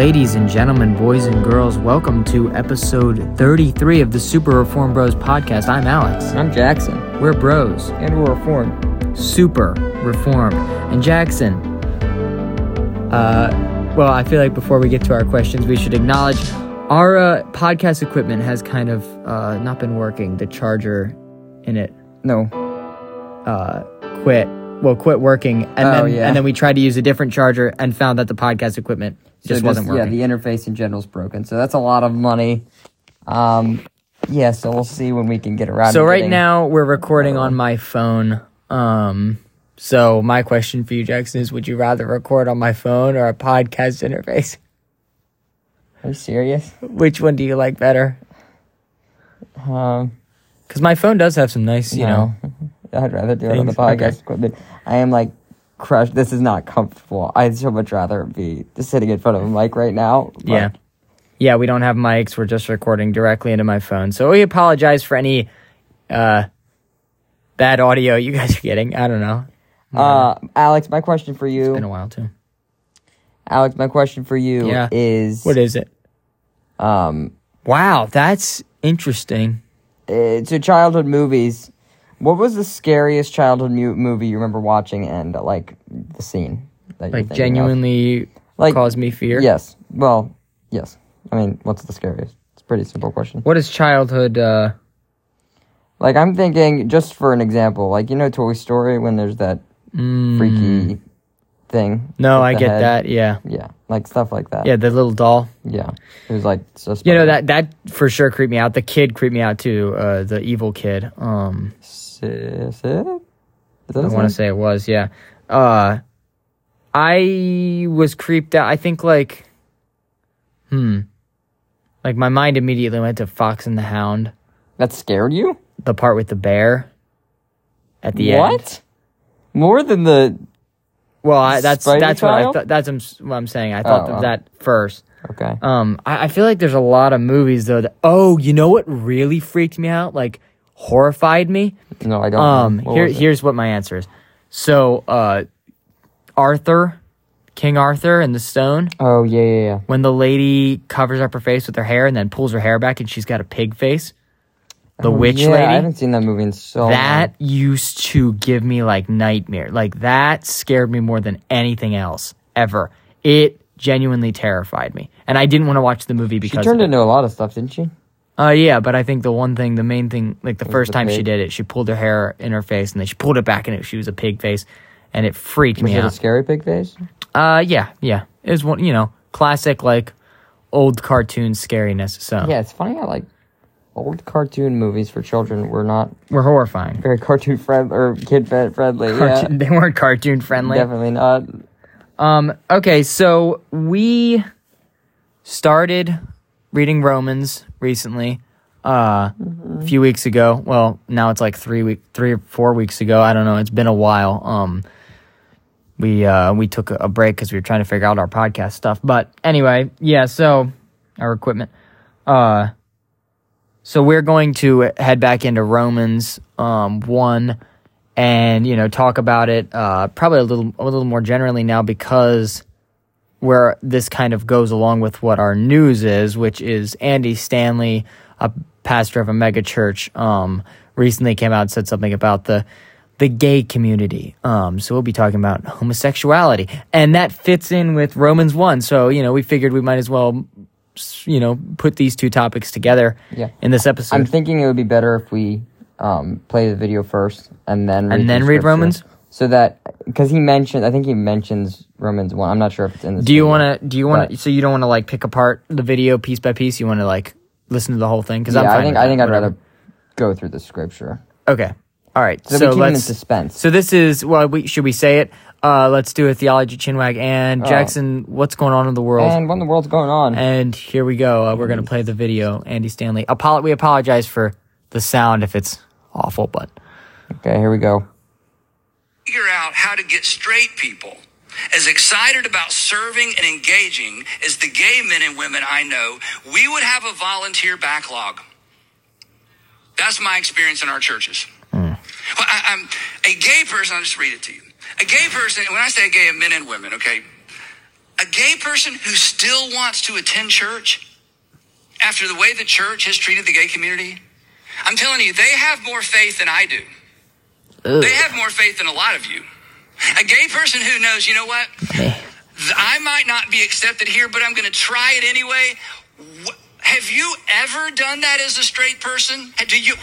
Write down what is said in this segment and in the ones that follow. Ladies and gentlemen, boys and girls, welcome to episode 33 of the Super Reformed Bros podcast. I'm Alex. I'm Jackson. We're bros. And we're reformed. Super reformed. And Jackson, well, I feel like before we get to our questions, we should acknowledge our podcast equipment has kind of not been working. The charger in it. No. Quit working. And then we tried to use a different charger and found that the podcast equipment just wasn't working. Yeah, the interface in general is broken. So that's a lot of money. So we'll see when we can get around. So right now we're recording on my phone. So my question for you, Jackson, is would you rather record on my phone or a podcast interface? Are you serious? Which one do you like better? Because my phone does have some nice, I'd rather do it on the podcast equipment. I am like crushed. This is not comfortable. I'd so much rather be sitting in front of a mic right now. Yeah, we don't have mics. We're just recording directly into my phone. So we apologize for any bad audio you guys are getting. I don't know. Alex, my question for you. It's been a while, too. Alex, my question for you is... What is it? Wow, that's interesting. So childhood movies... What was the scariest childhood movie you remember watching and, the scene? That genuinely caused me fear? Yes. Well, yes. I mean, what's the scariest? It's a pretty simple question. What is childhood, I'm thinking, just for an example, Toy Story, when there's that freaky thing? No, I get head. That, yeah. Yeah, stuff like that. Yeah, the little doll. Yeah. It was, suspect. That for sure creeped me out. The kid creeped me out, too. The evil kid. I want to say it was, yeah. I was creeped out. I think, my mind immediately went to Fox and the Hound. That scared you? The part with the bear at the end. What? More than the... Well, that's what I thought. That's what I'm saying. I thought that first. Okay. I feel like there's a lot of movies, though, that... Oh, you know what really freaked me out? Horrified me? No, I don't. Here's what my answer is. So, Arthur, King Arthur and the Stone. Oh, yeah. When the lady covers up her face with her hair and then pulls her hair back and she's got a pig face. The witch lady. I haven't seen that movie in so long. That used to give me, nightmare. That scared me more than anything else ever. It genuinely terrified me. And I didn't want to watch the movie because she turned into a lot of stuff, didn't she? Yeah, but I think the main thing, the first time she did it, she pulled her hair in her face, and then she pulled it back, and she was a pig face, and it freaked me out. Was it a scary pig face? Yeah. It was one, classic, old cartoon scariness, so. Yeah, it's funny how, old cartoon movies for children were horrifying. Very cartoon friendly, or kid-friendly, yeah. They weren't cartoon friendly. Definitely not. Okay, so we started... reading Romans recently, a few weeks ago. Well, now it's 3 or 4 weeks ago. I don't know. It's been a while. We took a break because we were trying to figure out our podcast stuff. But anyway, so our equipment. So we're going to head back into Romans 1 and, talk about it probably a little more generally now because... where this kind of goes along with what our news is, which is Andy Stanley, a pastor of a megachurch, recently came out and said something about the gay community. So we'll be talking about homosexuality. And that fits in with Romans 1. So, we figured we might as well, put these two topics together in this episode. I'm thinking it would be better if we play the video first and then read Romans? So that, because he mentions Romans 1. I'm not sure if it's in this. So you don't want to pick apart the video piece by piece? You want to listen to the whole thing? Because I think I'd rather go through the scripture. Okay. All right. So let's in suspense. So this is, should we say it? Let's do a theology chinwag. And Jackson, what's going on in the world? And what in the world's going on? And here we go. We're going to play the video. Andy Stanley. We apologize for the sound if it's awful, but. Okay, here we go. Figure out how to get straight people as excited about serving and engaging as the gay men and women I know, we would have a volunteer backlog. That's my experience in our churches. Well, I'm a gay person. I'll just read it to you. A gay person, when I say gay men and women, okay, A gay person who still wants to attend church after the way the church has treated the gay community, I'm telling you, they have more faith than I do. Ugh. They have more faith than a lot of you. A gay person who knows, you know what? I might not be accepted here, but I'm going to try it anyway. Have you ever done that as a straight person?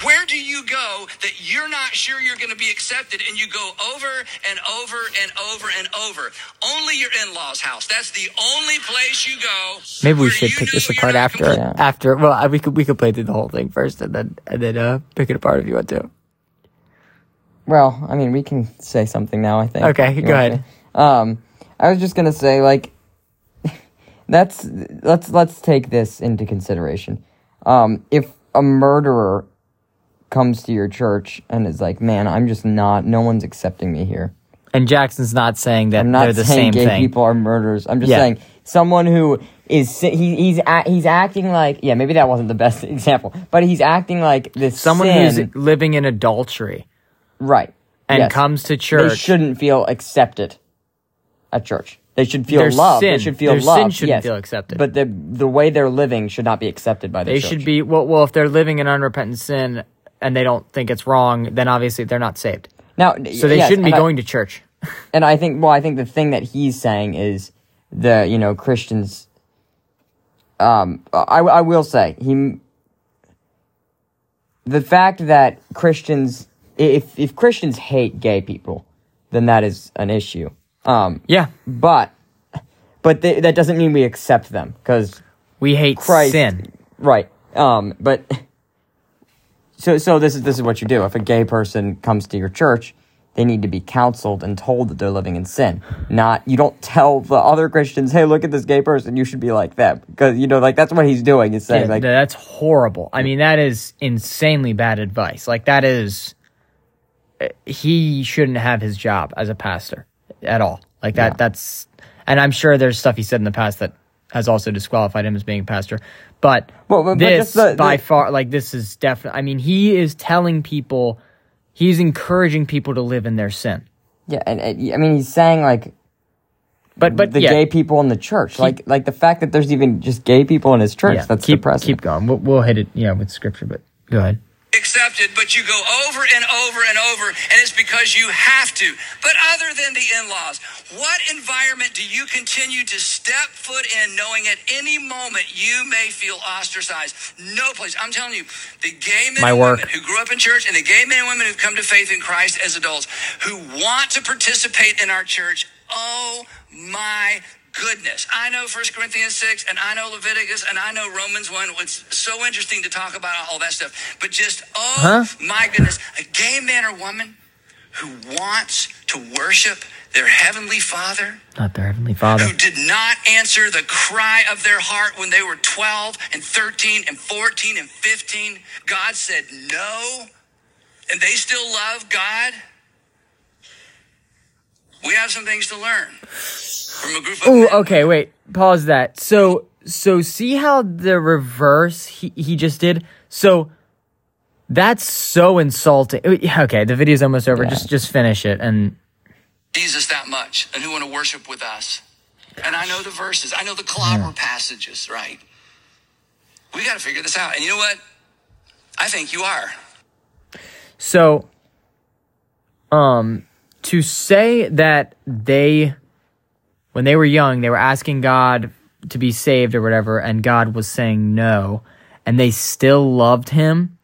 Where do you go that you're not sure you're going to be accepted, and you go over and over and over and over? Only your in-laws' house. That's the only place you go. Maybe we should pick this apart after. Well, we could play through the whole thing first, and then pick it apart if you want to. Well, I mean, we can say something now, I think. Okay, go ahead. I was just gonna say, like, let's take this into consideration. If a murderer comes to your church and is like, "Man, I'm just not. No one's accepting me here." And Jackson's not saying that they're the same thing. I'm not saying gay people are murderers. I'm just saying someone who is he's acting like maybe that wasn't the best example, but he's acting like this. Someone who's living in adultery. Right. And comes to church. They shouldn't feel accepted at church. They should feel loved. They should feel loved. Their sin shouldn't feel accepted. But the way they're living should not be accepted by the church. They should be, well, if they're living in unrepentant sin and they don't think it's wrong, then obviously they're not saved. Now, so they shouldn't be going to church. And I think the thing that he's saying is Christians, I will say, the fact that Christians... If Christians hate gay people, then that is an issue. But that doesn't mean we accept them, because we hate sin. Right. But so this is what you do. If a gay person comes to your church, they need to be counseled and told that they're living in sin. You don't tell the other Christians, "Hey, look at this gay person. You should be like them." Because, that's what he's doing. He's saying, that's horrible. I mean, that is insanely bad advice. Like, that is... He shouldn't have his job as a pastor at all. Like that. Yeah. That's, and I'm sure there's stuff he said in the past that has also disqualified him as being a pastor. But this, by far, like this is definitely. I mean, he is telling people, he's encouraging people to live in their sin. Yeah, and I mean, he's saying like, but the gay people in the church, like the fact that there's even just gay people in his church, that's depressing. Keep going. We'll hit it. Yeah, with scripture, but go ahead. Accepted, but you go over and over and over, and it's because you have to. But other than the in-laws, what environment do you continue to step foot in knowing at any moment you may feel ostracized? No place. I'm telling you, the gay men and women who grew up in church and the gay men and women who've come to faith in Christ as adults who want to participate in our church, oh my goodness. I know 1 Corinthians 6, and I know Leviticus, and I know Romans 1. It's so interesting to talk about all that stuff. But just, my goodness, a gay man or woman who wants to worship their heavenly father. Not their heavenly father. Who did not answer the cry of their heart when they were 12 and 13 and 14 and 15. God said no, and they still love God. We have some things to learn from a group of men. Okay, wait. Pause that. So see how the reverse he just did? So that's so insulting. Okay, the video's almost over. Yeah. Just finish it. And Jesus that much and who want to worship with us. And I know the verses. I know the clobber passages, right? We got to figure this out. And you know what? I think you are. So, to say that they, when they were young, they were asking God to be saved or whatever, and God was saying no, and they still loved him,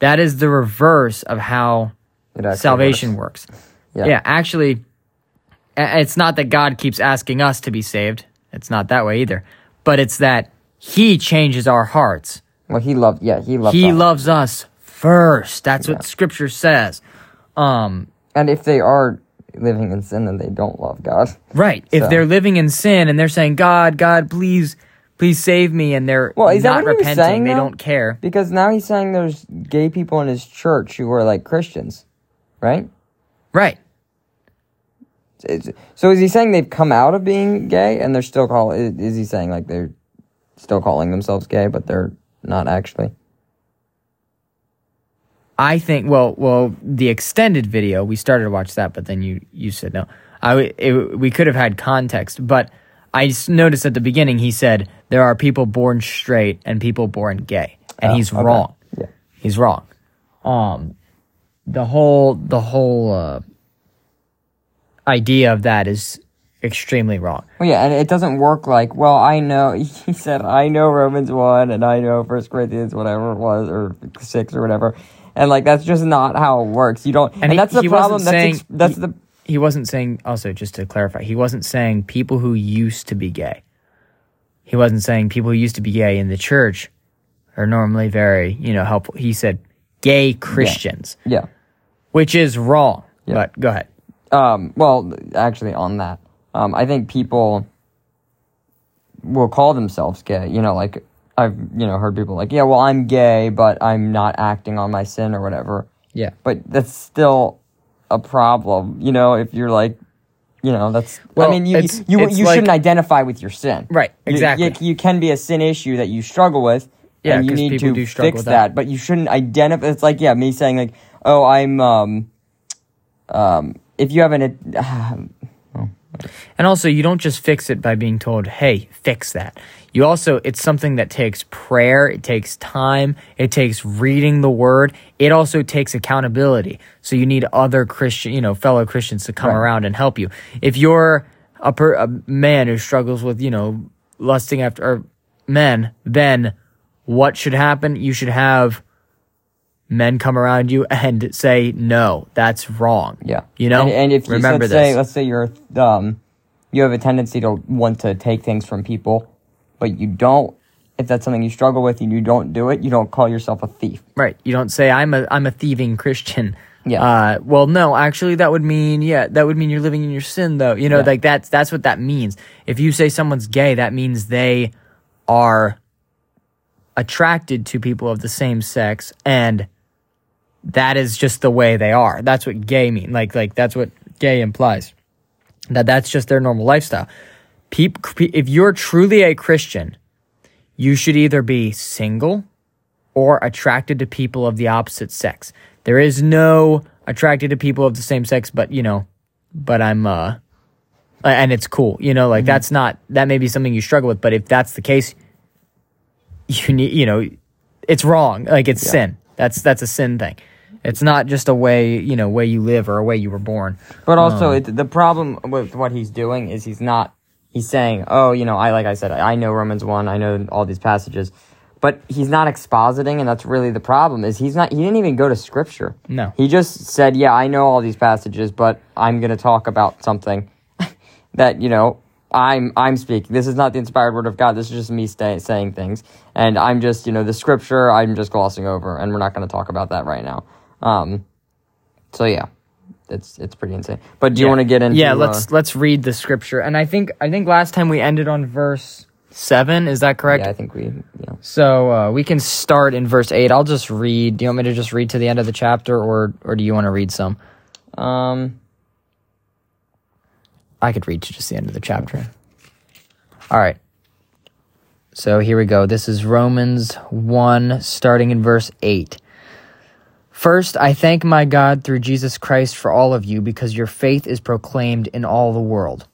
that is the reverse of how salvation works. Yeah, actually, it's not that God keeps asking us to be saved. It's not that way either. But it's that he changes our hearts. Well, he loves us first. That's what Scripture says. And if they are living in sin, and they don't love God. Right. So. If they're living in sin and they're saying, God, please save me, and they're not repenting, they don't care. Because now he's saying there's gay people in his church who are like Christians, right? Right. So is he saying they've come out of being gay and they're still is he saying like they're still calling themselves gay but they're not actually? I think, well, the extended video, we started to watch that, but then you said no. We could have had context, but I just noticed at the beginning he said there are people born straight and people born gay, and he's okay. Wrong. Yeah. He's wrong. The whole idea of that is extremely wrong. Well, yeah, and it doesn't work like, well, I know, he said, I know Romans 1 and I know 1 Corinthians, whatever it was, or 6 or whatever. And, like, that's just not how it works. You don't, and he, that's the problem. He wasn't saying, also, just to clarify, he wasn't saying people who used to be gay. He wasn't saying people who used to be gay in the church are normally very, helpful. He said gay Christians. Yeah. Which is wrong. Yeah. But go ahead. Well, actually, on that, I think people will call themselves gay. Like I've heard people like, yeah, well, I'm gay, but I'm not acting on my sin or whatever. Yeah, but that's still a problem. If you're like, that's. Well, I mean, you like, shouldn't identify with your sin. Right. Exactly. You can be a sin issue that you struggle with. Yeah, and you need to fix that, but you shouldn't identify. It's like, yeah, me saying like, oh, I'm if you haven't. And also, you don't just fix it by being told, hey, fix that. You also, it's something that takes prayer, it takes time, it takes reading the word, it also takes accountability. So you need other Christian, fellow Christians to come around and help you. If you're a man who struggles with, lusting after men, then what should happen? You should have men come around you and say, no, that's wrong. Yeah. And if you remember this. Let's say you're, you have a tendency to want to take things from people, but you don't, if that's something you struggle with and you don't do it, you don't call yourself a thief. Right. You don't say, I'm a thieving Christian. Yeah. Well, no, actually that would mean you're living in your sin though. Like that's what that means. If you say someone's gay, that means they are attracted to people of the same sex and that is just the way they are. That's what gay mean. Like that's what gay implies. That's just their normal lifestyle. If you're truly a Christian, you should either be single or attracted to people of the opposite sex. There is no attracted to people of the same sex, but but I'm and it's cool. Mm-hmm. That's not, that may be something you struggle with, but if that's the case, you need, it's wrong. Like it's sin. That's a sin thing. It's not just a way, way you live or a way you were born. But also, the problem with what he's doing is he's saying, oh, like I said, I know Romans 1, I know all these passages, but he's not expositing, and that's really the problem, is he didn't even go to Scripture. No. He just said, yeah, I know all these passages, but I'm going to talk about something that, I'm speaking. This is not the inspired word of God. This is just me saying things. And I'm just, the Scripture, I'm just glossing over, and we're not going to talk about that right now. So yeah, it's pretty insane. But do you want to get into? Yeah, let's read the Scripture. And I think last time we ended on verse 7. Is that correct? Yeah, I think we. Yeah. So we can start in verse 8. I'll just read. Do you want me to just read to the end of the chapter, or do you want to read some? I could read to just the end of the chapter. All right. So here we go. This is Romans 1, starting in verse 8. First, I thank my God through Jesus Christ for all of you, because your faith is proclaimed in all the world.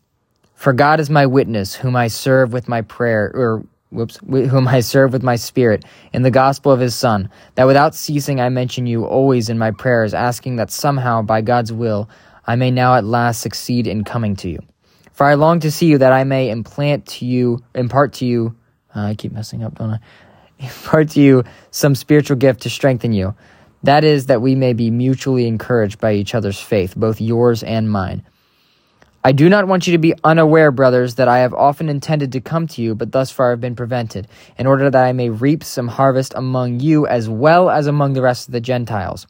For God is my witness, whom I serve with my whom I serve with my spirit in the gospel of his Son, that without ceasing I mention you always in my prayers, asking that somehow, by God's will, I may now at last succeed in coming to you. For I long to see you, that I may impart to you, I keep messing up, don't I? Impart to you some spiritual gift to strengthen you. That is, that we may be mutually encouraged by each other's faith, both yours and mine. I do not want you to be unaware, brothers, that I have often intended to come to you, but thus far have been prevented, in order that I may reap some harvest among you as well as among the rest of the Gentiles.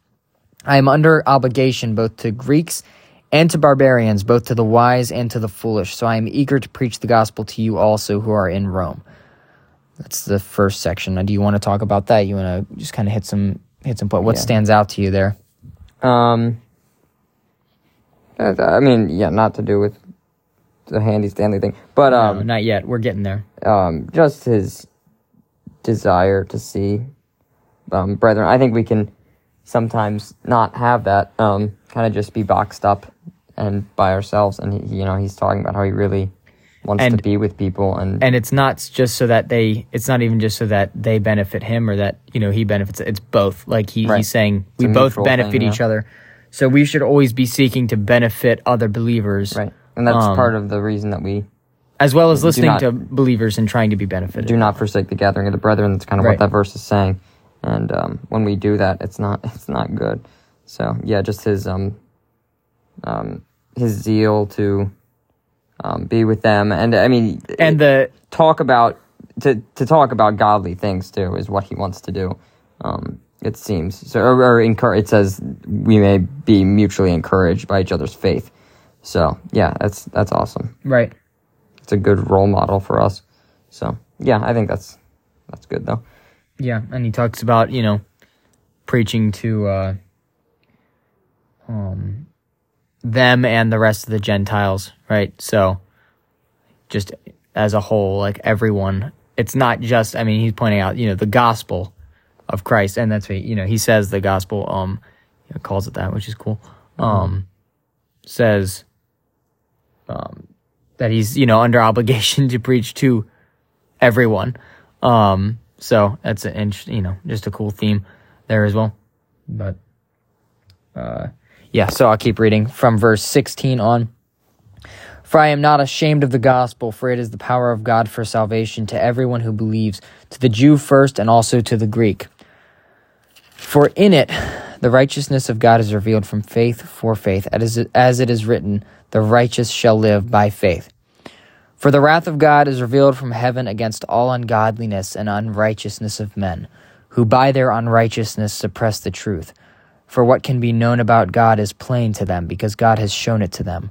I am under obligation both to Greeks and to barbarians, both to the wise and to the foolish, so I am eager to preach the gospel to you also who are in Rome. That's the first section. Now, do you want to talk about that? You want to just kind of hit some point. What stands out to you there? I mean, not to do with the Andy Stanley thing, but no, not yet. We're getting there. Just his desire to see brethren. I think we can sometimes not have that. Kind of just be boxed up and by ourselves. And he's talking about how he really wants to be with people. And it's not just so that they, it's not even just so that they benefit him or that, you know, he benefits. It's both. Like he's saying we both benefit each other. So we should always be seeking to benefit other believers. Right. And that's part of the reason that we... As well as listening to believers and trying to be benefited. Do not forsake the gathering of the brethren. That's kind of what that verse is saying. And when we do that, it's not good. So, yeah, just his zeal to be with them. And, I mean... And the... To talk about godly things, too, is what he wants to do. It seems. So, it says we may be mutually encouraged by each other's faith. So, yeah, that's awesome. Right. It's a good role model for us. So, yeah, I think that's good, though. Yeah, and he talks about, you know, preaching to them and the rest of the Gentiles, right? So, just as a whole, like, everyone. It's not just, I mean, he's pointing out, you know, the gospel of Christ, and that's what, you know, he says the gospel, calls it that, which is cool, says that he's, you know, under obligation to preach to everyone. So that's an interesting, you know, just a cool theme there as well. But, so I'll keep reading from verse 16 on. For I am not ashamed of the gospel, for it is the power of God for salvation to everyone who believes, to the Jew first and also to the Greek. For in it the righteousness of God is revealed from faith for faith, as it is written, the righteous shall live by faith. For the wrath of God is revealed from heaven against all ungodliness and unrighteousness of men, who by their unrighteousness suppress the truth. For what can be known about God is plain to them, because God has shown it to them.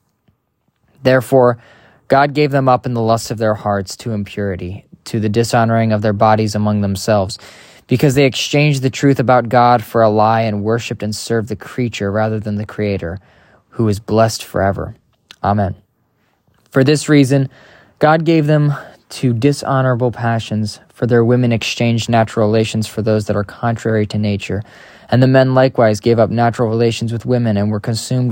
Therefore, God gave them up in the lusts of their hearts to impurity, to the dishonoring of their bodies among themselves, because they exchanged the truth about God for a lie and worshipped and served the creature rather than the Creator, who is blessed forever. Amen. For this reason, God gave them to dishonorable passions, for their women exchanged natural relations for those that are contrary to nature. And the men likewise gave up natural relations with women and were consumed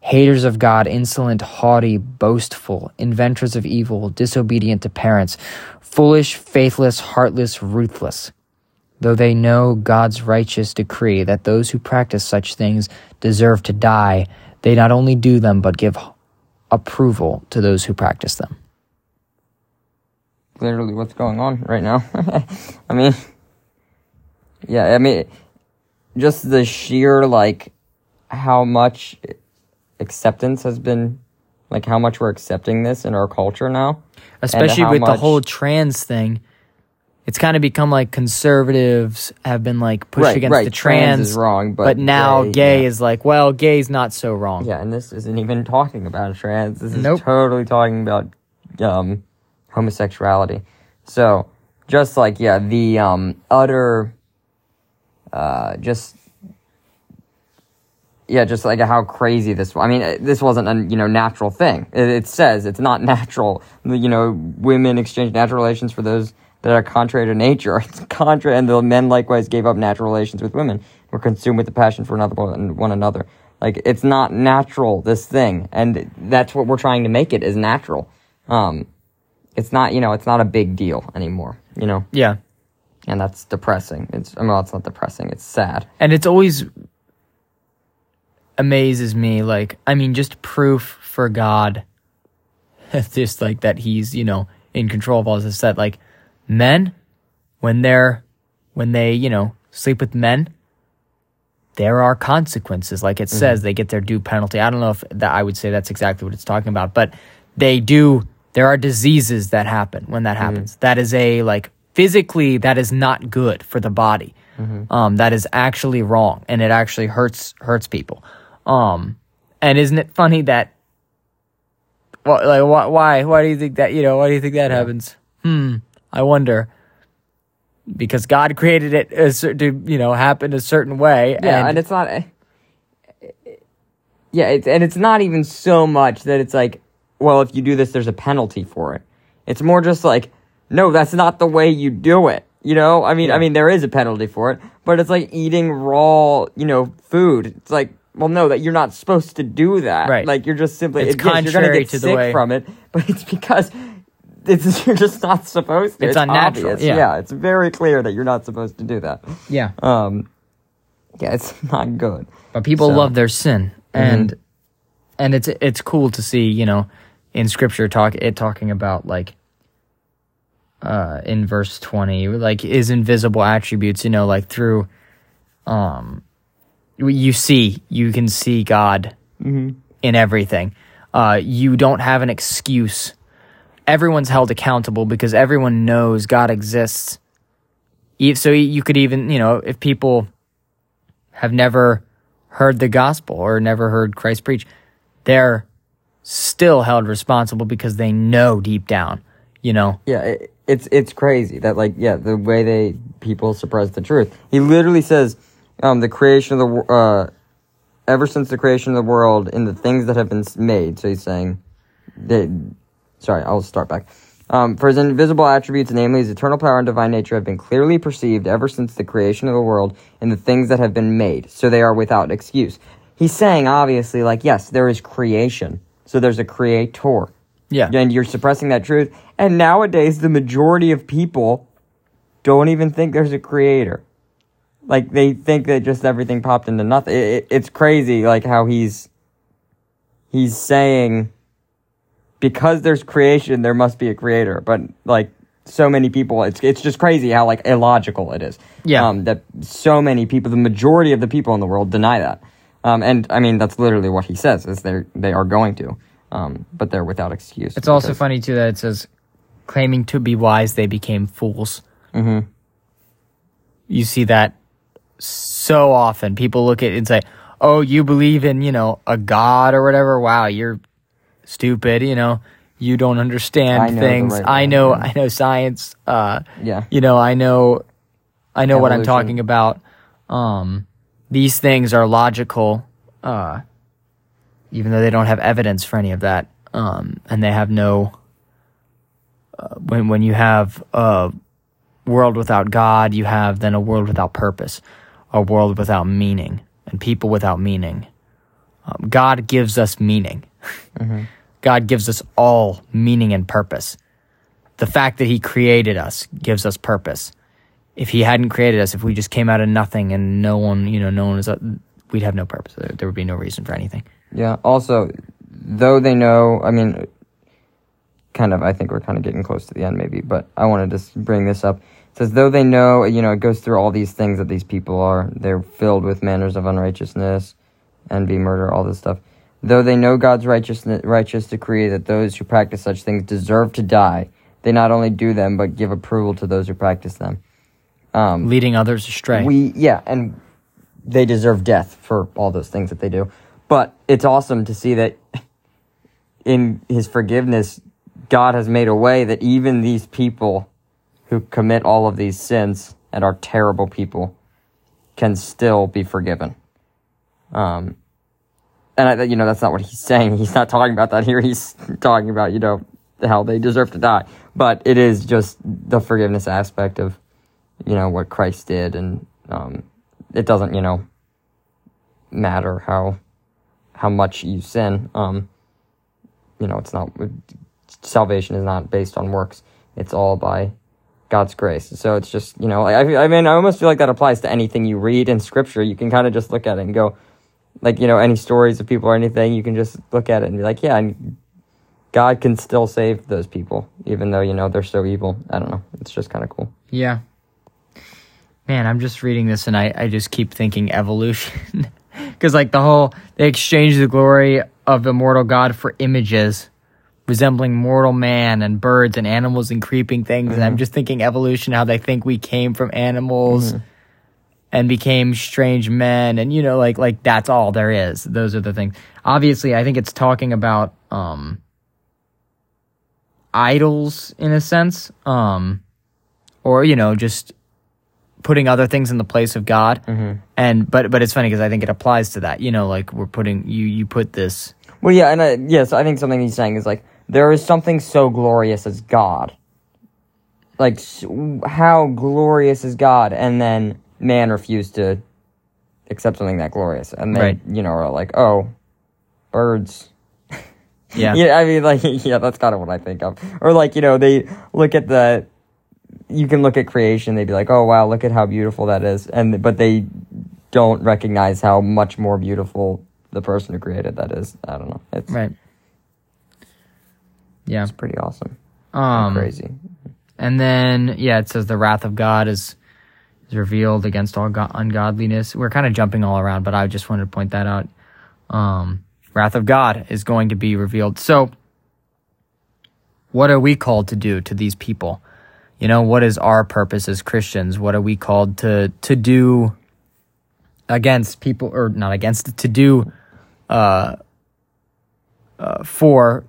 haters of God, insolent, haughty, boastful, inventors of evil, disobedient to parents, foolish, faithless, heartless, ruthless. Though they know God's righteous decree that those who practice such things deserve to die, they not only do them but give approval to those who practice them. Literally what's going on right now. I mean... Just the sheer, like, how much acceptance has been, like, how much we're accepting this in our culture now. Especially with the whole trans thing. It's kind of become, like, conservatives have been, like, pushed against the trans. Trans is wrong, but now gay is like, well, gay's not so wrong. Yeah, and this isn't even talking about trans. This is totally talking about homosexuality. So, just, like, yeah, the utter... just like how crazy this was. I mean, this wasn't a, you know, natural thing. It says it's not natural. You know, women exchange natural relations for those that are contrary to nature. It's contrary, and the men likewise gave up natural relations with women, were consumed with the passion for one another. Like, it's not natural, this thing. And that's what we're trying to make it, is natural. It's not, you know, it's not a big deal anymore, you know? Yeah. And that's depressing. It's not depressing. It's sad. And it's always amazes me, like, I mean, just proof for God, just like that he's, you know, in control of all this, that, like, men when they sleep with men, there are consequences. Like it says, they get their due penalty. I don't know if that I would say that's exactly what it's talking about, but they do. There are diseases that happen when that happens. That is physically, that is not good for the body. That is actually wrong, and it actually hurts people. And isn't it funny that? Well, why do you think that? Why do you think that happens? I wonder. Because God created it to happen a certain way. Yeah, and it's not. It's not even so much that it's if you do this, there's a penalty for it. It's more just no, that's not the way you do it. I mean, there is a penalty for it, but it's eating raw, food. It's well, no, that you're not supposed to do that. Right. You're just simply contrary you're going to get sick from it, but it's because. You're just not supposed to. It's unnatural. Obvious. Yeah, it's very clear that you're not supposed to do that. Yeah. It's not good. But people love their sin, and it's cool to see, in Scripture talking about in verse 20, his invisible attributes. Through, you can see God in everything. You don't have an excuse. Everyone's held accountable because everyone knows God exists. So you could even, if people have never heard the gospel or never heard Christ preach, they're still held responsible because they know deep down, Yeah, it's crazy that the way people suppress the truth. He literally says, ever since the creation of the world and the things that have been made. So he's saying that. Sorry, I'll start back. For his invisible attributes, namely his eternal power and divine nature, have been clearly perceived ever since the creation of the world and the things that have been made, so they are without excuse. He's saying, obviously, yes, there is creation, so there's a creator. Yeah. And you're suppressing that truth. And nowadays, the majority of people don't even think there's a creator. They think that just everything popped into nothing. It's crazy, how he's saying... Because there's creation, there must be a creator. But so many people, it's just crazy how illogical it is. Yeah. That so many people, the majority of the people in the world, deny that. And I mean, that's literally what he says is they are going to, but they're without excuse. It's also funny too that it says, claiming to be wise, they became fools. Mm-hmm. You see that so often. People look at it and say, "Oh, you believe in a god or whatever? Wow, you're." Stupid, you don't understand things. I know science. I know what I'm talking about. These things are logical, even though they don't have evidence for any of that. And they have no. When you have a world without God, you have then a world without purpose, a world without meaning, and people without meaning. God gives us meaning. Mm-hmm. God gives us all meaning and purpose. The fact that he created us gives us purpose. If he hadn't created us, if we just came out of nothing and no one is, we'd have no purpose. There would be no reason for anything. Yeah. Also, though they know, I mean, I think we're kind of getting close to the end maybe, but I wanted to bring this up. It says, though they know, it goes through all these things that these people are. They're filled with manners of unrighteousness, envy, murder, all this stuff. Though they know God's righteous decree that those who practice such things deserve to die, they not only do them, but give approval to those who practice them. Leading others astray. And they deserve death for all those things that they do. But it's awesome to see that in his forgiveness, God has made a way that even these people who commit all of these sins and are terrible people can still be forgiven. And that's not what he's saying. He's not talking about that here. He's talking about, how they deserve to die. But it is just the forgiveness aspect of, what Christ did. And it doesn't, matter how much you sin. It's not, salvation is not based on works. It's all by God's grace. So it's just, I almost feel like that applies to anything you read in Scripture. You can kind of just look at it and go, any stories of people or anything, you can just look at it and be like, yeah, and God can still save those people, even though, they're so evil. I don't know. It's just kind of cool. Yeah. man, I'm just reading this and I just keep thinking evolution. Because like the whole, they exchanged the glory of immortal God for images resembling mortal man and birds and animals and creeping things. Mm-hmm. And I'm just thinking evolution, how they think we came from animals mm-hmm. and became strange men. And, you know, like that's all there is. Those are the things. Obviously, I think it's talking about idols in a sense, or, you know, just putting other things in the place of God. Mm-hmm. And but it's funny because I think it applies to that. You know, like we're putting you put this. Well, yeah, and so I think something he's saying is like there is something so glorious as God. Like how glorious is God, and then man refused to accept something that glorious, and they right. you know are like, oh, birds. Yeah. Yeah, I mean, like, yeah, that's kind of what I think of. Or like, you know, they look at the. You can look at creation, they'd be like, oh, wow, look at how beautiful that is. But they don't recognize how much more beautiful the person who created that is. I don't know. It's, right. Yeah. It's pretty awesome. Crazy. And then, yeah, it says the wrath of God is revealed against all ungodliness. We're kind of jumping all around, but I just wanted to point that out. Wrath of God is going to be revealed. So what are we called to do to these people? You know, what is our purpose as Christians? What are we called to do against people, or not against, to do for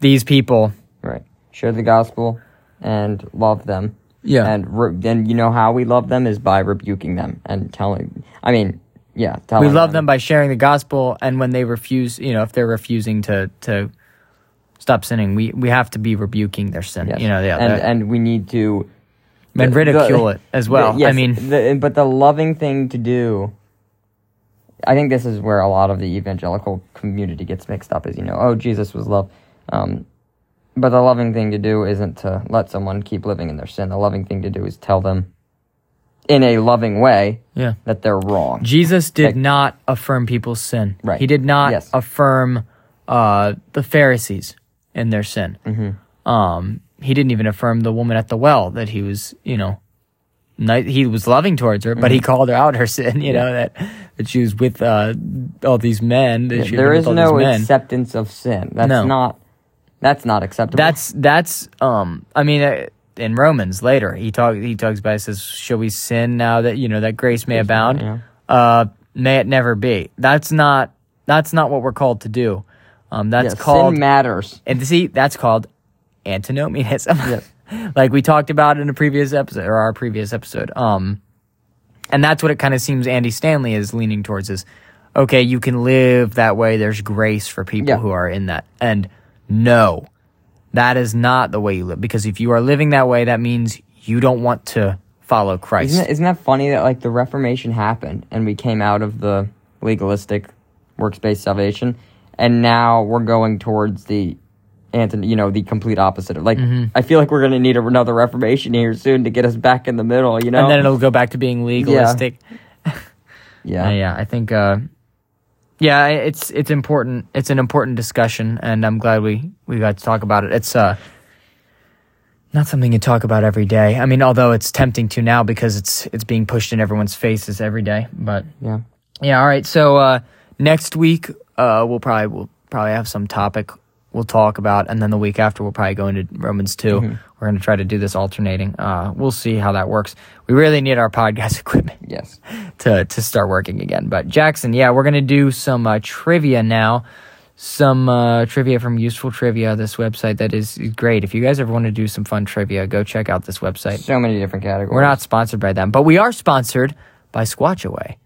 these people? Right. Share the gospel and love them. Yeah. And then you know how we love them is by rebuking them and telling them. We love them by sharing the gospel, and when they refuse, you know, if they're refusing to stop sinning, we have to be rebuking their sin. Yes. You know, yeah, and we need to and ridicule it as well. Yes, I mean, but the loving thing to do, I think this is where a lot of the evangelical community gets mixed up. Is, you know, oh, Jesus was love, but the loving thing to do isn't to let someone keep living in their sin. The loving thing to do is tell them in a loving way that they're wrong. Jesus did not affirm people's sin. Right. He did not affirm the Pharisees in their sin. Mm-hmm. He didn't even affirm the woman at the well that he was, you know, he was loving towards her, mm-hmm. but he called her out her sin, you know, that she was with all these men. That she there is no acceptance of sin. That's not acceptable. In Romans later, he talks about it, says, shall we sin now that, you know, that grace may abound? Yeah. May it never be. That's not what we're called to do. Called sin matters. And see, that's called antinomianism. Yes. Like we talked about in a previous episode, or our previous episode. And that's what it kind of seems Andy Stanley is leaning towards is, okay, you can live that way. There's grace for people who are in that. And no, that is not the way you live. Because if you are living that way, that means you don't want to follow Christ. Isn't that funny that like the Reformation happened and we came out of the legalistic works-based salvation, and now we're going towards the complete opposite of like. Mm-hmm. I feel like we're going to need another Reformation here soon to get us back in the middle, you know. And then it'll go back to being legalistic. Yeah, I think. It's important. It's an important discussion, and I'm glad we got to talk about it. It's not something you talk about every day. I mean, although it's tempting to now because it's being pushed in everyone's faces every day. But yeah. All right, so. Next week, we'll probably have some topic we'll talk about, and then the week after, we'll probably go into Romans 2. Mm-hmm. We're going to try to do this alternating. We'll see how that works. We really need our podcast equipment to start working again. But Jackson, we're going to do some trivia now, some trivia from Useful Trivia, this website that is great. If you guys ever want to do some fun trivia, go check out this website. So many different categories. We're not sponsored by them, but we are sponsored by Squatch Away.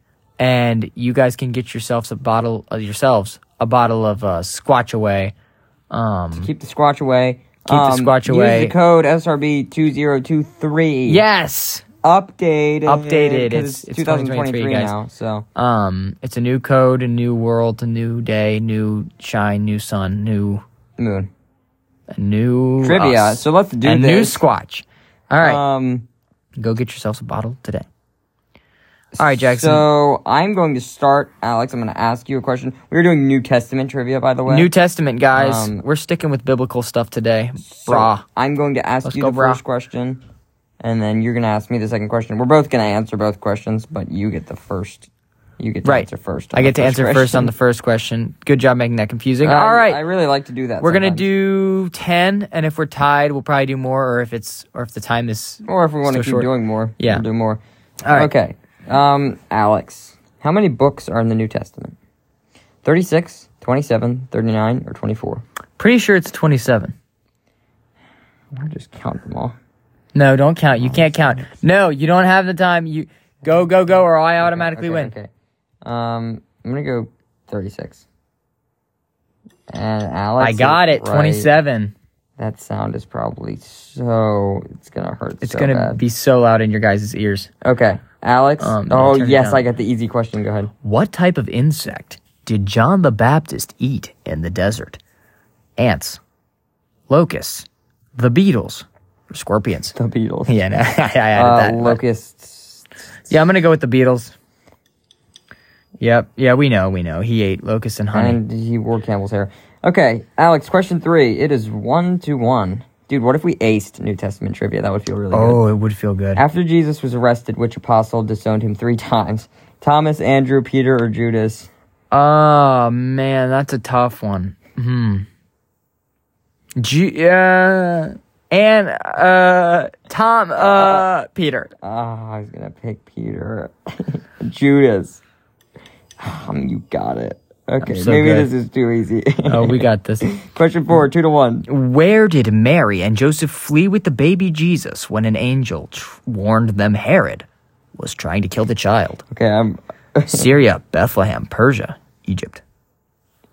And you guys can get yourselves a bottle of Squatch Away. To keep the Squatch away. Keep the Squatch away. Use the code SRB2023. Yes. Updated. It's 2023 now. So it's a new code, a new world, a new day, new shine, new sun, new moon, a new trivia. Us. So let's do this. A new Squatch. All right. Go get yourselves a bottle today. All right, Jackson. So I'm going to start, Alex. I'm going to ask you a question. We were doing New Testament trivia, by the way. New Testament, guys. We're sticking with biblical stuff today. So I'm going to ask you the first question. and then you're going to ask me the second question. We're both going to answer both questions, but you get the first. You get to answer first. I get to answer first on the first question. Good job making that confusing. All right. I really like to do that. We're going to do 10, and if we're tied, we'll probably do more, or if the time is or if we want to keep doing more, we'll do more. All right. Okay. Alex, how many books are in the New Testament? 36, 27, 39, or 24? Pretty sure it's 27. I'll just count them all. No, don't count. You can't count. No, you don't have the time. You go, or I automatically win. Okay. I'm gonna go 36. And Alex, I got it. Right. 27. That sound is probably it's gonna hurt. It's gonna be so loud in your guys' ears. Okay, Alex. I got the easy question. Go ahead. What type of insect did John the Baptist eat in the desert? Ants, locusts, the beetles, or scorpions. The beetles. Yeah, no, I added that. Locusts. Yeah, I'm gonna go with the beetles. Yep. Yeah, we know. He ate locusts and honey. And he wore Campbell's hair. Okay, Alex, question 3. It is 1-1. Dude, what if we aced New Testament trivia? That would feel really good. Oh, it would feel good. After Jesus was arrested, which apostle disowned him 3 times? Thomas, Andrew, Peter, or Judas? Oh, man, that's a tough one. Peter. I was going to pick Peter. Judas. You got it. Okay, so maybe this is too easy. Oh, we got this. Question 4, 2-1. Where did Mary and Joseph flee with the baby Jesus when an angel warned them Herod was trying to kill the child? Okay, I'm... Syria, Bethlehem, Persia, Egypt.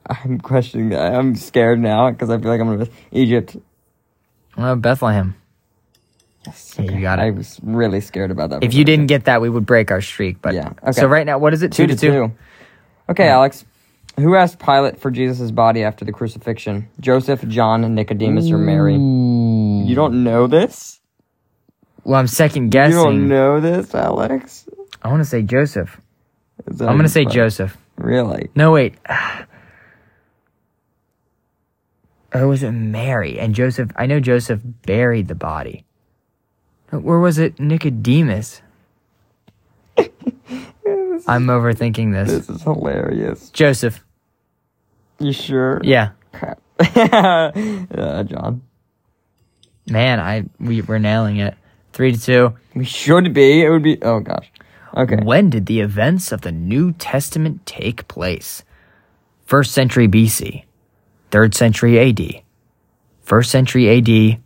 I'm questioning that. I'm scared now because I feel like I'm going to... Egypt. Bethlehem. Yes, okay. You got it. I was really scared about that. If you didn't get that, we would break our streak. But yeah. Okay. So right now, what is it? 2-2. Okay, Alex. Who asked Pilate for Jesus' body after the crucifixion? Joseph, John, Nicodemus, or Mary? You don't know this? Well, I'm second guessing. You don't know this, Alex? I want to say Joseph. I'm going to say Joseph. Really? No, wait. Oh, was it Mary and Joseph? I know Joseph buried the body. Where was it? Nicodemus. I'm overthinking this. This is hilarious. Joseph. You sure? Yeah. Crap. John. Man, we're nailing it. 3-2. We should be. It would be... Oh, gosh. Okay. When did the events of the New Testament take place? 1st century BC, 3rd century AD, 1st century AD,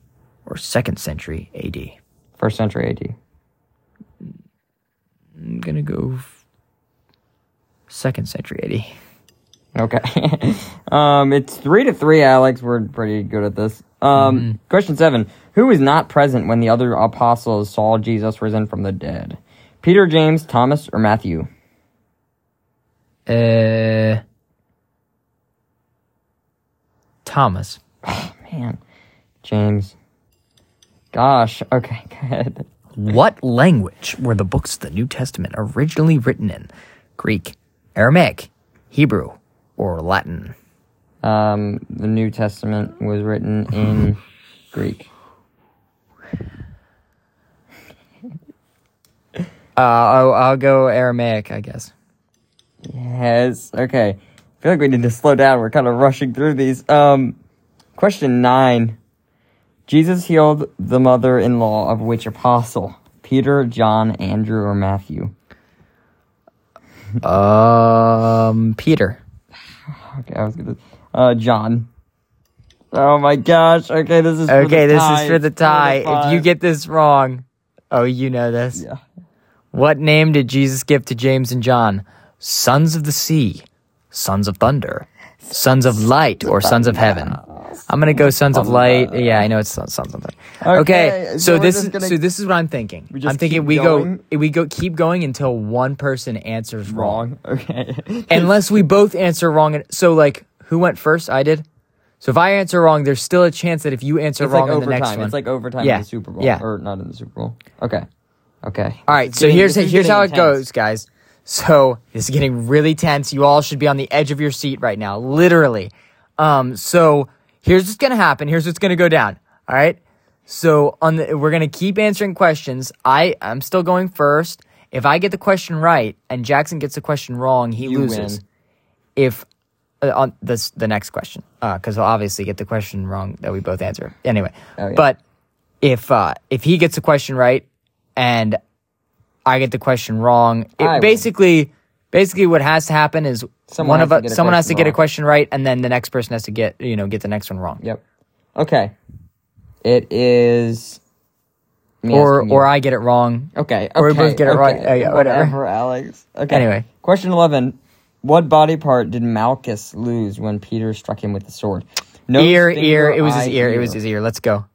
or 2nd century AD? 1st century AD. I'm going to go 2nd century AD. Okay. It's 3-3, Alex. We're pretty good at this. Question 7. Who was not present when the other apostles saw Jesus risen from the dead? Peter, James, Thomas, or Matthew? Thomas. Oh, man. James. Gosh, okay, good. What language were the books of the New Testament originally written in? Greek, Aramaic, Hebrew, or Latin? The New Testament was written in Greek. I'll go Aramaic, I guess. Yes, okay. I feel like we need to slow down. We're kind of rushing through these. Question 9. Jesus healed the mother-in-law of which apostle? Peter, John, Andrew, or Matthew? Peter. Okay, I was gonna... John. Oh my gosh, okay, this is for the tie. Okay, this is for the tie. If you get this wrong... Oh, you know this. Yeah. What name did Jesus give to James and John? Sons of the sea, sons of thunder, sons of light, or sons of heaven? I'm gonna go Sons of Light. Yeah, I know it's Sons of Light. Okay, so this is what I'm thinking. I'm thinking we keep going until one person answers wrong. Okay. Unless we both answer wrong. So like, who went first? I did. So if I answer wrong, there's still a chance that if you answer wrong in the next one, it's like overtime in the Super Bowl, or not in the Super Bowl. Okay. All right. So here's how it goes, guys. So this is getting really tense. You all should be on the edge of your seat right now, literally. So. Here's what's going to happen. Here's what's going to go down. All right? So we're going to keep answering questions. I'm still going first. If I get the question right and Jackson gets the question wrong, he loses. Win. If on the next question, because he'll obviously get the question wrong that we both answer anyway. Oh, yeah. But if he gets the question right and I get the question wrong, it basically what has to happen is someone has to get a question right, and then the next person has to get the next one wrong. Yep. Okay. It is. Or I get it wrong. Okay. Or we both get it right. Yeah, whatever, Alex. Okay. Anyway, question 11. What body part did Malchus lose when Peter struck him with the sword? Ear. It was his ear. It was his ear. Let's go.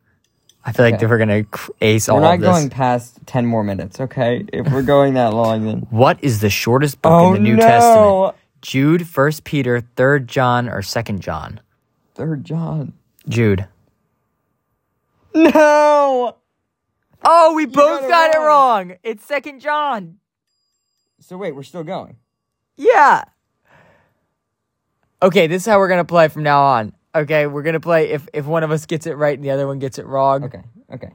I feel like we're going to ace all of this. We're not going past 10 more minutes, okay? If we're going that long, then. What is the shortest book in the New Testament? Jude, 1 Peter, 3 John, or 2 John? 3 John. Jude. No! Oh, we both got it wrong. It's 2 John. So wait, we're still going. Yeah. Okay, this is how we're going to play from now on. Okay, we're going to play if one of us gets it right and the other one gets it wrong. Okay.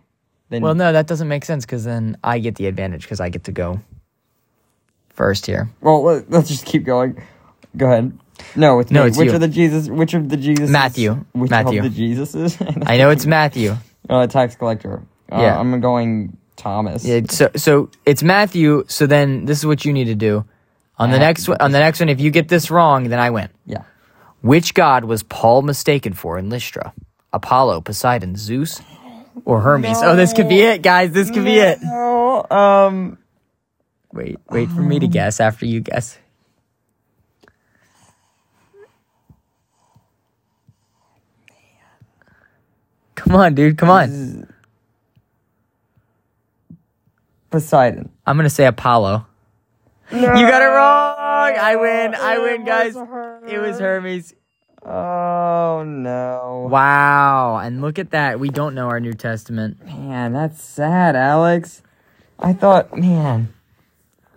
Then well, no, that doesn't make sense because then I get the advantage because I get to go first here. Well, let's just keep going. Go ahead. No, it's me. Which you. Are the Jesus? Which of the Jesus? Matthew. Which of the Jesuses? I know it's Matthew. Oh, tax collector. Yeah. I'm going Thomas. Yeah, so it's Matthew. So then this is what you need to do. On the next one, if you get this wrong, then I win. Yeah. Which god was Paul mistaken for in Lystra? Apollo, Poseidon, Zeus, or Hermes? No. Oh, this could be it, guys. This could be it. No. Wait for me to guess after you guess. Come on, dude. Come on. Poseidon. I'm going to say Apollo. No. You got it wrong. I win, guys. It was Hermes. Oh, no. Wow. And look at that. We don't know our New Testament. Man, that's sad, Alex. I thought, man.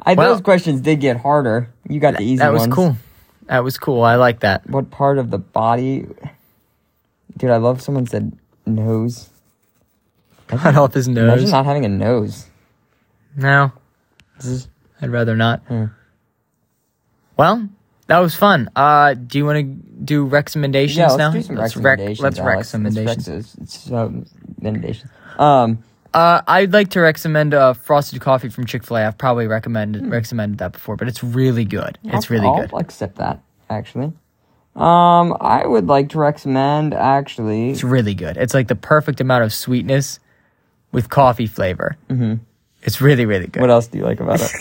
Those questions did get harder. You got the easy ones. That was cool. That was cool. I like that. What part of the body? Dude, I love someone said nose. Cut off his nose. Imagine not having a nose. No. I'd rather not. Hmm. Well, that was fun. Do you want to do recommendations now? Do some recommendations. Let's recommendations. I'd like to recommend frosted coffee from Chick-fil-A. I've probably recommended that before, but it's really good. It's really good. I'll accept that, actually. I would like to recommend, actually. It's really good. It's like the perfect amount of sweetness with coffee flavor. Mm-hmm. It's really, really good. What else do you like about it?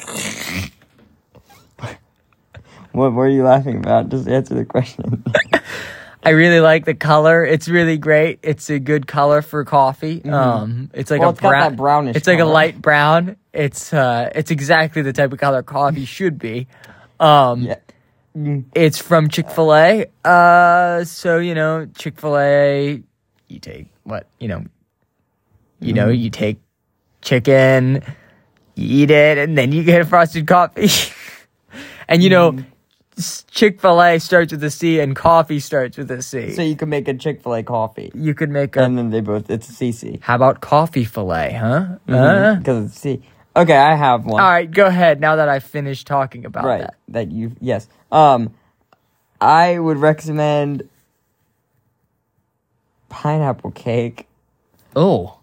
What were you laughing about? Just answer the question. I really like the color. It's really great. It's a good color for coffee. Mm-hmm. It's like a brown. Got that brownish it's color. Like a light brown. It's exactly the type of color coffee should be. Yeah. It's from Chick-fil-A. So Chick-fil-A. You take what you take. Chicken, you eat it, and then you get a frosted coffee. And Chick-fil-A starts with a C and coffee starts with a C. So you can make a Chick-fil-A coffee. You could make and then they both, it's a CC. How about coffee filet, huh? Because it's C. Okay, I have one. All right, go ahead, now that I've finished talking about that. That you, yes. I would recommend pineapple cake. Oh.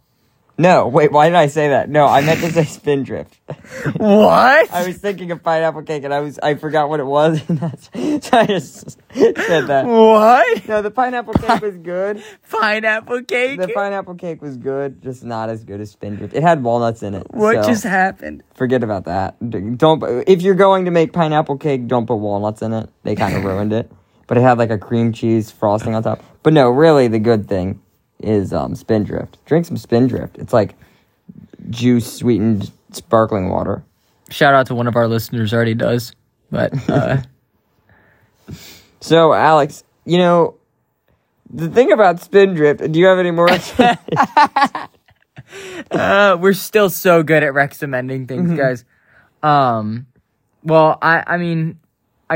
No, wait, why did I say that? No, I meant to say Spindrift. What? I was thinking of pineapple cake, and I forgot what it was, and so I just said that. What? No, the pineapple cake was good. Pineapple cake? The pineapple cake was good, just not as good as Spindrift. It had walnuts in it. What just happened? Forget about that. If you're going to make pineapple cake, don't put walnuts in it. They kind of ruined it. But it had, like, a cream cheese frosting on top. But no, really, the good thing is Spindrift. Drink some Spindrift. It's like juice sweetened sparkling water. Shout out to one of our listeners already does. But So Alex, the thing about Spindrift, do you have any more we're still so good at recommending things, guys. I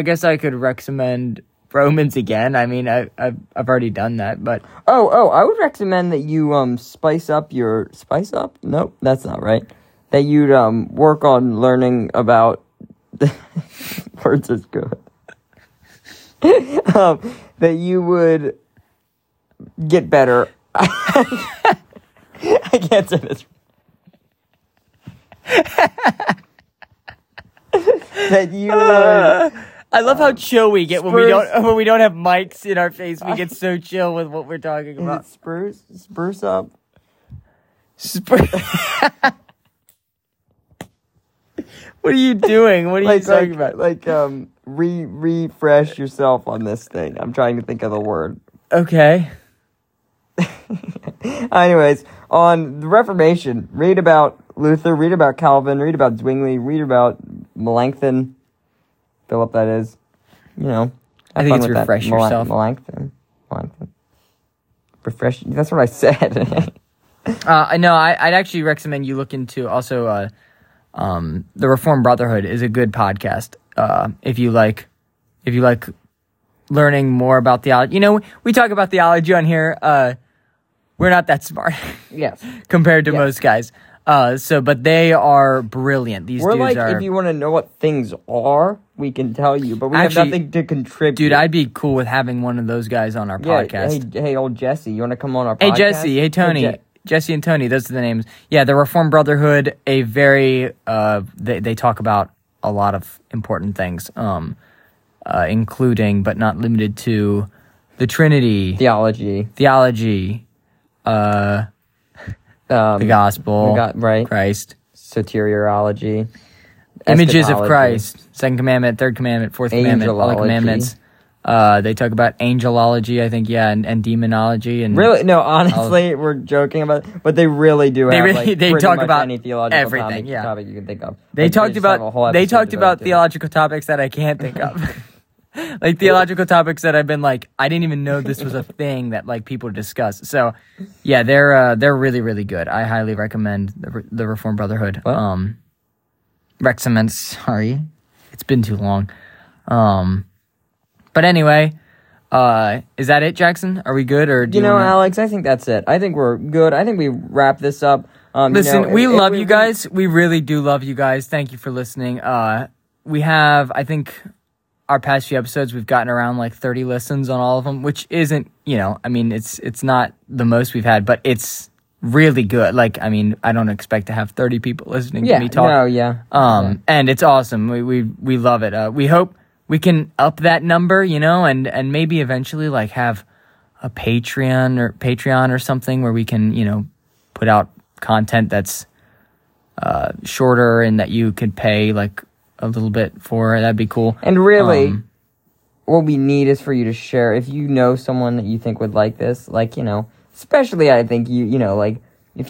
guess I could recommend Romans again. I mean, I've already done that, but I would recommend that you spice up. Nope, that's not right. That you'd work on learning about words is good. That you would get better. I can't say this. That you would. I love how chill we get when we don't have mics in our face. We get so chill with what we're talking about. Is it spruce up. What are you doing? What are you talking about? Refresh yourself on this thing. I'm trying to think of the word. Okay. Anyways, on the Reformation, read about Luther, read about Calvin, read about Zwingli, read about Melanchthon. Philip, that is. You know. I think it's refresh yourself. Melanchthon. Refresh. That's what I said. No, I'd actually recommend you look into also the Reformed Brotherhood is a good podcast. If you like learning more about theology. You know, we talk about theology on here. We're not that smart. Yes. Compared to most guys. But they are brilliant. These dudes are... if you want to know what things are, we can tell you, but we have nothing to contribute. Dude, I'd be cool with having one of those guys on our podcast. Hey, old Jesse, you want to come on our podcast? Hey, Jesse. Hey, Tony. Jesse and Tony, those are the names. Yeah, the Reformed Brotherhood, a very... They talk about a lot of important things, including, but not limited to, the Trinity. Theology. The gospel, right? Christ, soteriology, images of Christ, second commandment, third commandment, fourth commandment, all the commandments. They talk about angelology, I think, and demonology, and really, no, honestly, we're joking about it, but they really do. They talk about any theological everything, topic you can think of. They talked about theological topics that I can't think of. Like theological topics that I've been like, I didn't even know this was a thing that like people discuss. So, yeah, they're really really good. I highly recommend the Reformed Brotherhood. Recommend. Sorry, it's been too long. But anyway, is that it, Jackson? Are we good or do you know, Alex? I think that's it. I think we're good. I think we wrap this up. Listen, we love you guys. We really do love you guys. Thank you for listening. We have, I think, our past few episodes, we've gotten around like 30 listens on all of them, which isn't, it's not the most we've had, but it's really good. Like, I mean, I don't expect to have 30 people listening to me talk. And it's awesome. We love it. We hope we can up that number, and maybe eventually like have a Patreon or something where we can, put out content that's shorter and that you could pay like a little bit for. That'd be cool. And really, what we need is for you to share. If you know someone that you think would like this, especially I think if you know like a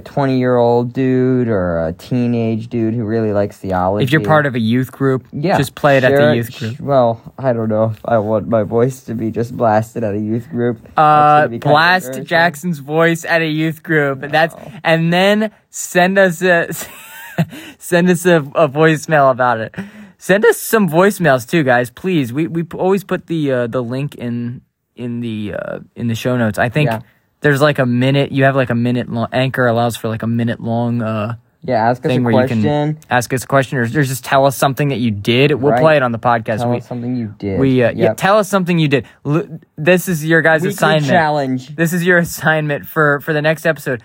20-year-old dude or a teenage dude who really likes theology. If you're part of a youth group, just play it at the youth group. Well, I don't know if I want my voice to be just blasted at a youth group. Blast Jackson's voice at a youth group. No. And then send us a... Send us a voicemail about it. Send us some voicemails too, guys. Please, we always put the link in the show notes. I think there's like a minute. You have like a minute long. Anchor allows for like a minute long. Ask us a question. You can ask us a question, or just tell us something that you did. We'll play it on the podcast. Tell us something you did. Tell us something you did. This is your guys' assignment. Challenge. This is your assignment for the next episode.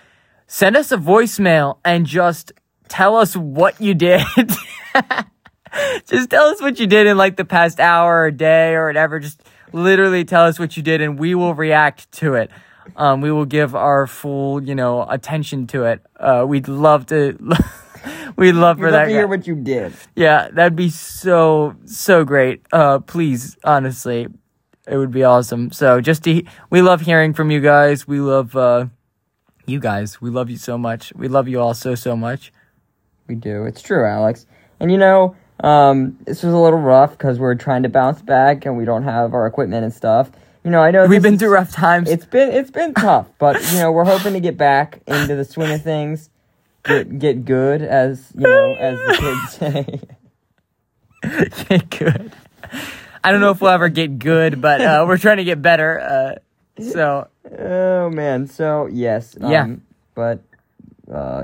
Send us a voicemail and just. Tell us what you did. Just tell us what you did in like the past hour or day or whatever. Just literally tell us what you did and we will react to it. We will give our full, attention to it. We'd love to hear what you did. Yeah, that'd be so, so great. Please, honestly, it would be awesome. So we love hearing from you guys. We love you guys. We love you so much. We love you all so, so much. We do. It's true, Alex. And this was a little rough because we're trying to bounce back and we don't have our equipment and stuff. I know we've been through rough times. It's been tough, but we're hoping to get back into the swing of things, get good, as as the kids say. Get good. I don't know if we'll ever get good, but we're trying to get better. Oh, man. So, yes. But,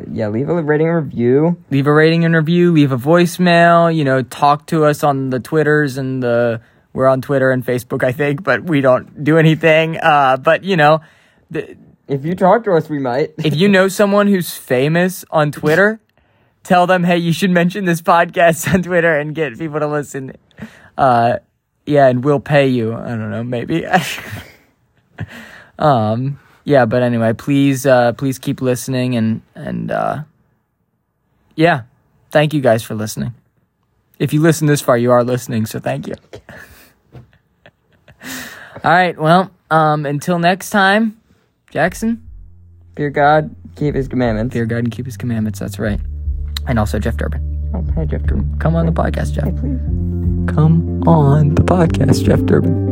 yeah, leave a rating and review. Leave a rating and review. Leave a voicemail. You know, talk to us on the Twitters and the... We're on Twitter and Facebook, I think, but we don't do anything. But, you know... if you talk to us, we might. If you know someone who's famous on Twitter, tell them, hey, you should mention this podcast on Twitter and get people to listen. Yeah, and we'll pay you. I don't know, maybe. Yeah, but anyway, please keep listening and yeah, thank you guys for listening. If you listen this far, you are listening, so thank you. All right, well, until next time, Jackson. Fear God, keep his commandments. Fear God and keep his commandments, that's right. And also Jeff Durbin. Oh, hey, Jeff Durbin. Come on the podcast, Jeff. Hey, please. Come on the podcast, Jeff Durbin.